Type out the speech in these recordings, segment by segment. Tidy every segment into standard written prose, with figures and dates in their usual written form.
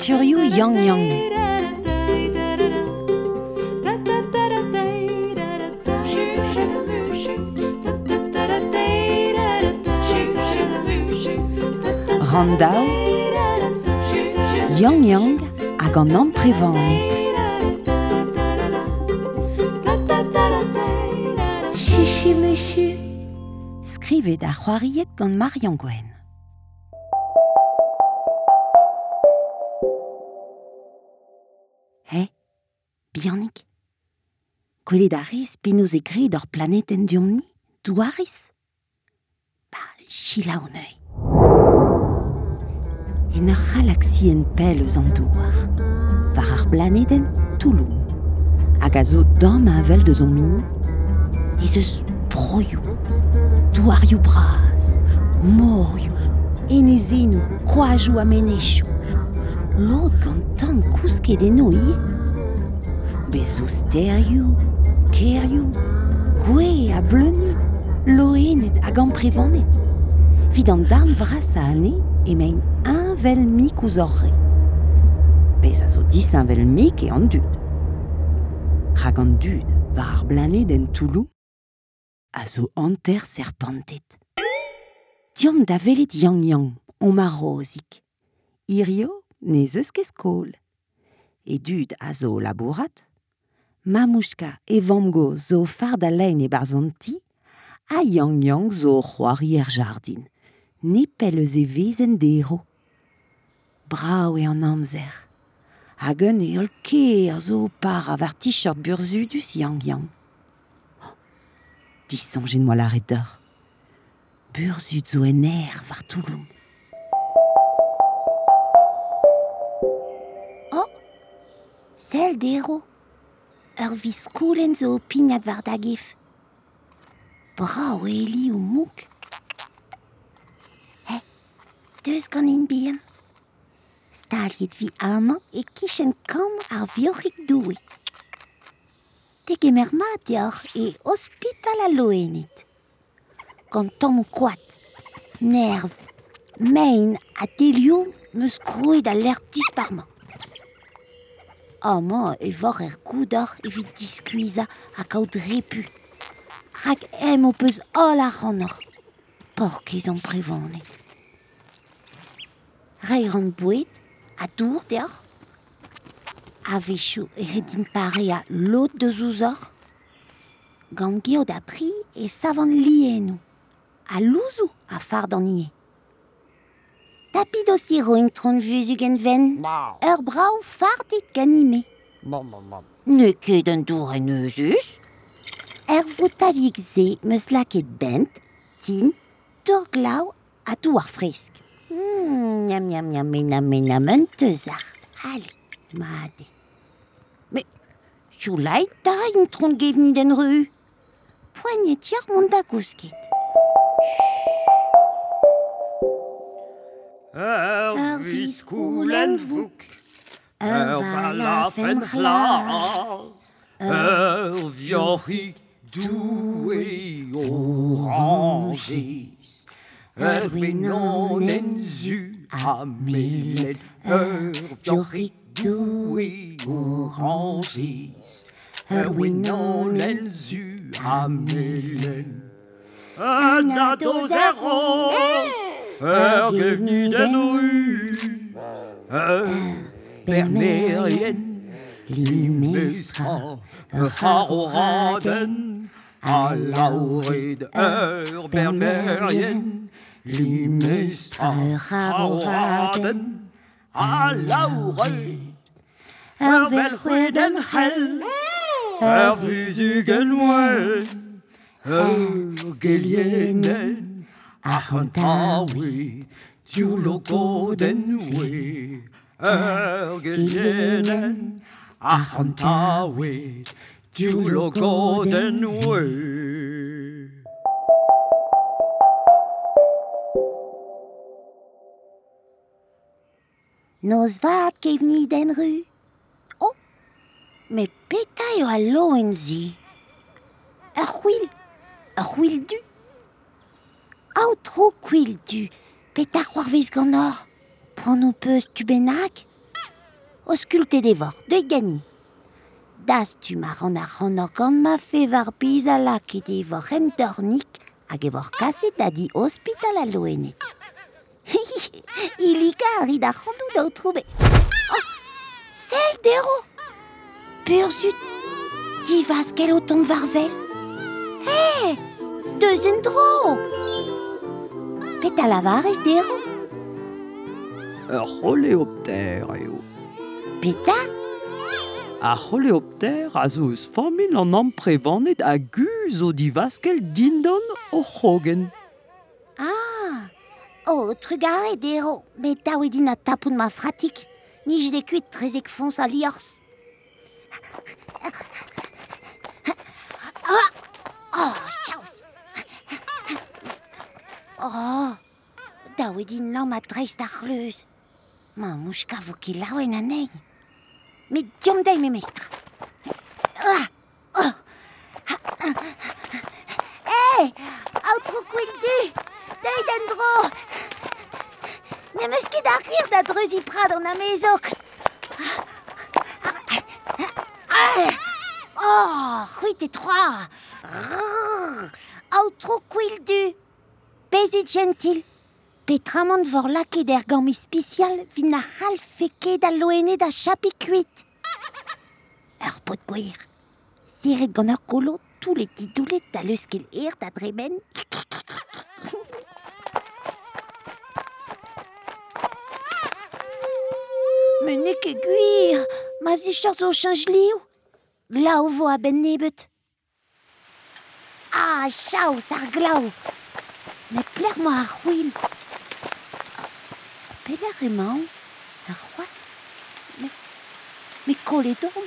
aventurieux Yang Yang. Rann 2, Yang Yang hag an amprevannet. Chichi Muchu, skrivet ar c'hoariet gant Marion Gwenn. Bianik. Gwelet a rez penaos e gre d'or planeten diomni douariz. Ba, chila on eui. En ur galaxien pell eus an douar, war ar planeden touloum, hag a zo damm avel deus on min, ez eus broioù, douarioù braz, morioù, enezenoù, koajoù ha menezioù, lod gant tamm kousket eno ivez, bez eus terioù, kerioù, gwez ha bleunioù, loened hag amprevannet. Evit an damm vras a ane emaint unvel mik ouzh hor re. Bez a zo disunvel mik e an dud. Hag an dud war ar blaneden touloù a zo hanter serpentet. Deomp da welet Yang Yang omp ar rozik. Irio nez eus ket skol. E dud a zo labourat, Mamouchka e Vamgo zo fard a lenn e barzanti, ha Yang Yang zo c'hoari er jardin, ne pell eus e vezenn dezro. Brav eo an amzer, hag un eol ker zo par a war t-shirt burzhudus Yang Yang. Oh, disonjen-moi l'arret d'or. Burzhud zo en aer war touloum. Oh, sell dezro. Ur viz koulenn zo pignat war da gef. Brav eo helioù mouk. He, deus gant en bihan. Staliet vi amañ e kichen kamm ar vioc'hig doue. Tegemer ma deoc'h e ospital a loened. Gant tamm koad, nerzh, mein ha delioù meus kroet a lec'h disparmañ. Amañ e voc'h er goudoc'h evit diskuizhañ ha kaout repu. Hag em ho peus holl ar c'hanoc'h. Porkez amprevannet. Reiñ ran boued ha dour deoc'h. Avezoù e redin pare a lod deus ouzh hor. Gant geod a pri e savan liennoù. Ha louzoù ha fard an ivez. Tapit o stiro entron vuzug enven, ur brav fardet ganime. Ne ket un dour en eus eus. Votalik se meus laket bent, tin, dor glav ha douar fresk. Miam, miam, miam, menam, menam, un teuzar. Allez, made. Mais, chou lait da entron gevni den reu. Poignet iar mont da kousket. Ur viz koulenn vouk, ur valafen c'hlas, ur vioc'hig doù e orangez, ur gwenolenn zu ha melenn, ur vioc'hig doù e orangez, ur gwenolenn zu ha melenn, un ha deus er roz. Ur gevni den ruz, ur bermerien, limestran, ur c'haroradenn, ha laouret, ur bermerien, limestran, ur c'haroradenn, ha laouret, ur velc'houedenn c'hell, ur vuzugenn wel, ur gelienenn, ar an taouet, dioulogodenn we, ur gelienenn, ar an taouet, dioulogodenn we. Noz vat kevni den ruz. Oh, met petra eo a loenzi. Ur c'hwil du. Aou tro kouil du, pet ar c'hoarvez gant hor, poan ho peus tu bennak. auscultet devor, deuet ganin. Daz tu maran ar c'hanoc'h an mafe war biz a laket devor emdornik hag evor kaset da di hospital a loenet. Ilika a rid ar c'hantou daou trouve. Oh, sell dero. Pur zut, divaz kel o tont varvel. Hey, deuzen dro. Pet a lavar ez dero. Ur roléoptère eo. Peta? Ar roléoptère a zo eus famil an amprevanet a guz o divaskel dindon o c'hogen. Ah, o trugare dero, met a wedin a tapoun ma fratik, nij de kuit trezek fons a liorz. Oh, tchaouz. Oh, da wedin lam a dreiz d'ar leuz. Ma mouchka vo ket laouen anezhi. Met diom deiz me mestra. Hey, aotro kouel du, deuet an dro. Ne meus ket ar gwir da dreuziñ prad an amezok. Oh, c'hwit e troa. Aotro kouel du. Bezit gentil. Petramant vor laket er gamm spécial vin a c'hall feket da loenet da chapi kuit. Ur pot gwir, serret gant ur kolo tout le tidoulet da leus ket er da dremen. Me ne ket gwir, ma zichor zo chanj liou, glau vo a ben nebet. Ah, chaouz ar glau, me plermañ ar c'hwil. Pelec'h emañ, ar c'hoad, met kolet on.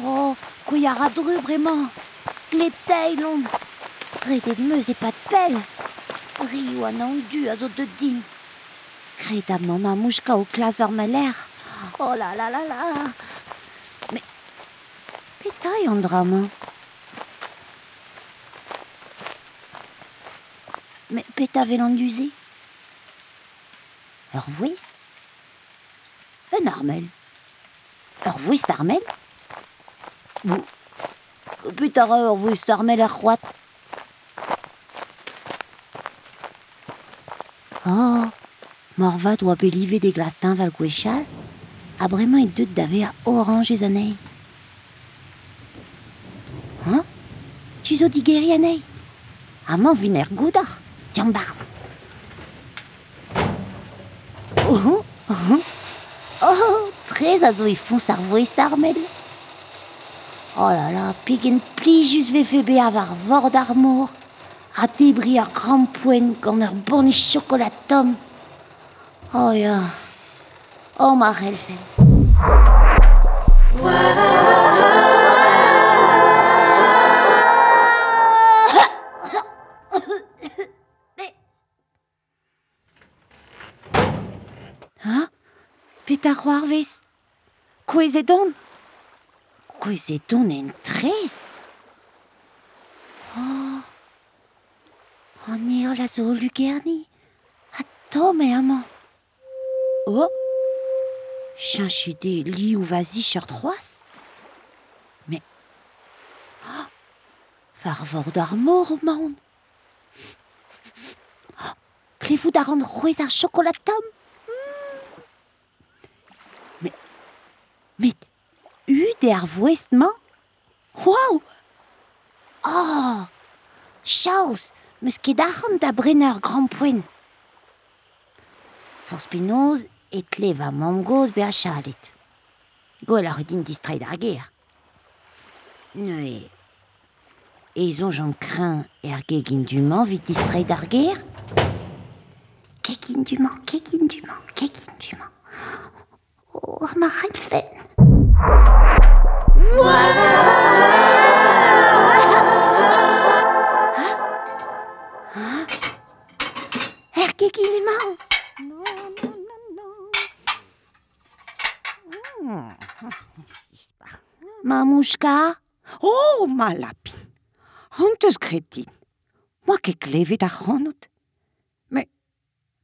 Oh, kouy a ra drubr emañ, gleb teil on. Redet meuz e pad pell, rio an an du a zo deut din. Kret amañ ma mouchka o klas war ma lec'h. Oh la la la la. Met, petra eo an dra emañ? Met petra velan duzez? Ur vouez? Un armel. Ur vouez d'armel? Bo. Pet a ra ur vouez d'armel ar c'hoad. Oh, morvat oa bet livet e glastin val gwechal, a bremañ e deut dave a oranj ez anezhi. Hein? Tu zo digeri anezhi? Amañ vin er goudar, tiam barz. Oh, oh, oh, oh, trez a zo e fons ar vouez d'armel. Oh la la, pegen plijus vefe be avar vord ar mor, a debriñ ar grampouenn gant ur bonnez chocolat tom. Oh ya, oh ma c'helfenn. Pet a c'hoar vez? Kouez e don? Kouez e don en trez? Oh, an eol a zo o lugerni, a tomm e amañ. Oh, chanchide liou va zich ur troaz. Me, oh, war vord ar mor emañ on. Klevout a ran c'hwez ar chocolat tom? Met ud e ar vouez d'emañ? Waouh! Oh! Chaouz, meus ket arc'hant da brenañ ur grampouenn. Forzh penoz e klev a mamgoz be a chalet. Gwell a redin distret ar gêr. Neuze, ezhoñ j'an kreñv er gegin du-mañ evit distret ar gêr. Kegin du-mañ, kegin du-mañ, kegin du-mañ. Oh, ma c'helfenn. Er gegin emañ on. Ma mouchka. Oh, ma lapin. An teus kretin. Moa ket klevet ar c'hanout. Me,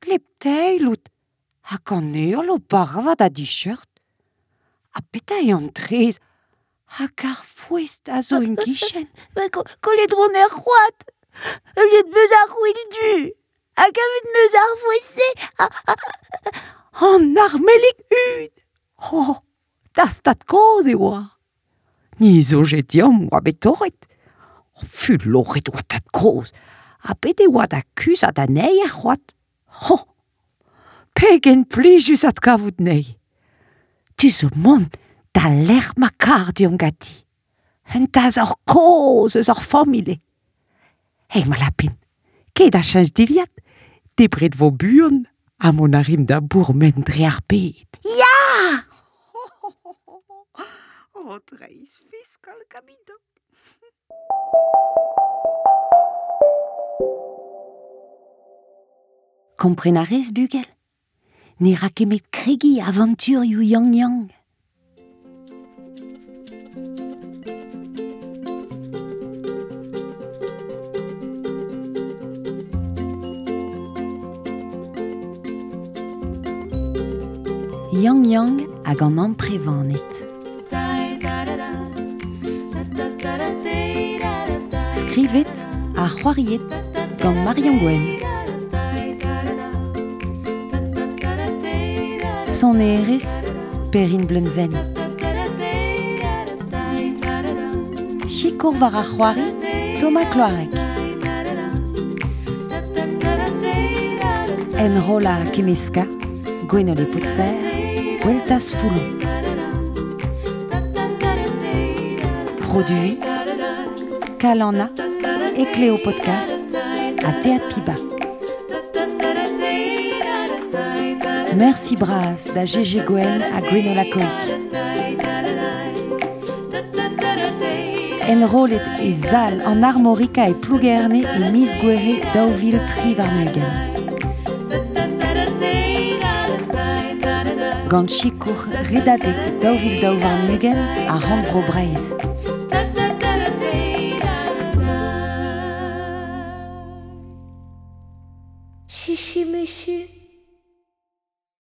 kleb teil out. Ha ganeol o barvad a dishört. Ha peta eon trez. Ha gar fouest a zo en gichen. Kolet ron er c'hoat. Ul yet meus ar c'houil du. Ha gavet meus ar fouese. An ar melik ud. Oh, da stat koz e oa. Ni zo jet yom oa betoret. Ful loret oa tat koz. Ha pete oa da kus a da nei ar c'hoat. Oh, pegen plijus at kavout nei. Tu zo mont da l'er ma kardiom gati. Hentaz ar koz eus ar famile. Heg ma lapin, ket a chanj diliat, debret vo buon, ha mon arim da bour men dre ar pet. Ya! O dreiz fiskal kabidon. Komprenarez, Bugel? Ne ra kemet kregi aventur you Yang Yang. Yang Yang a gant an prevannet. Skrivet a c'hoariet gant Marion Gwenn. Son eres, Perrine Blenven. Chikour war a c'hoari, Thomas Cloarec. Enrola Kemeska, Gwenole Putzer, Gueltas Foulon. Produit, Kalanna et Cléo Podcast à Théâtre Piba. Merci Bras da Gege Gwenn à Gwenola Coic. Enrolet et Sal an Armorika et Plougerne et Gege Gwenn Dauvarnuguen. Gant Chikour Redadeg Dauville Dauvarnuguen à Rannvro Breizh. Chichi Michi.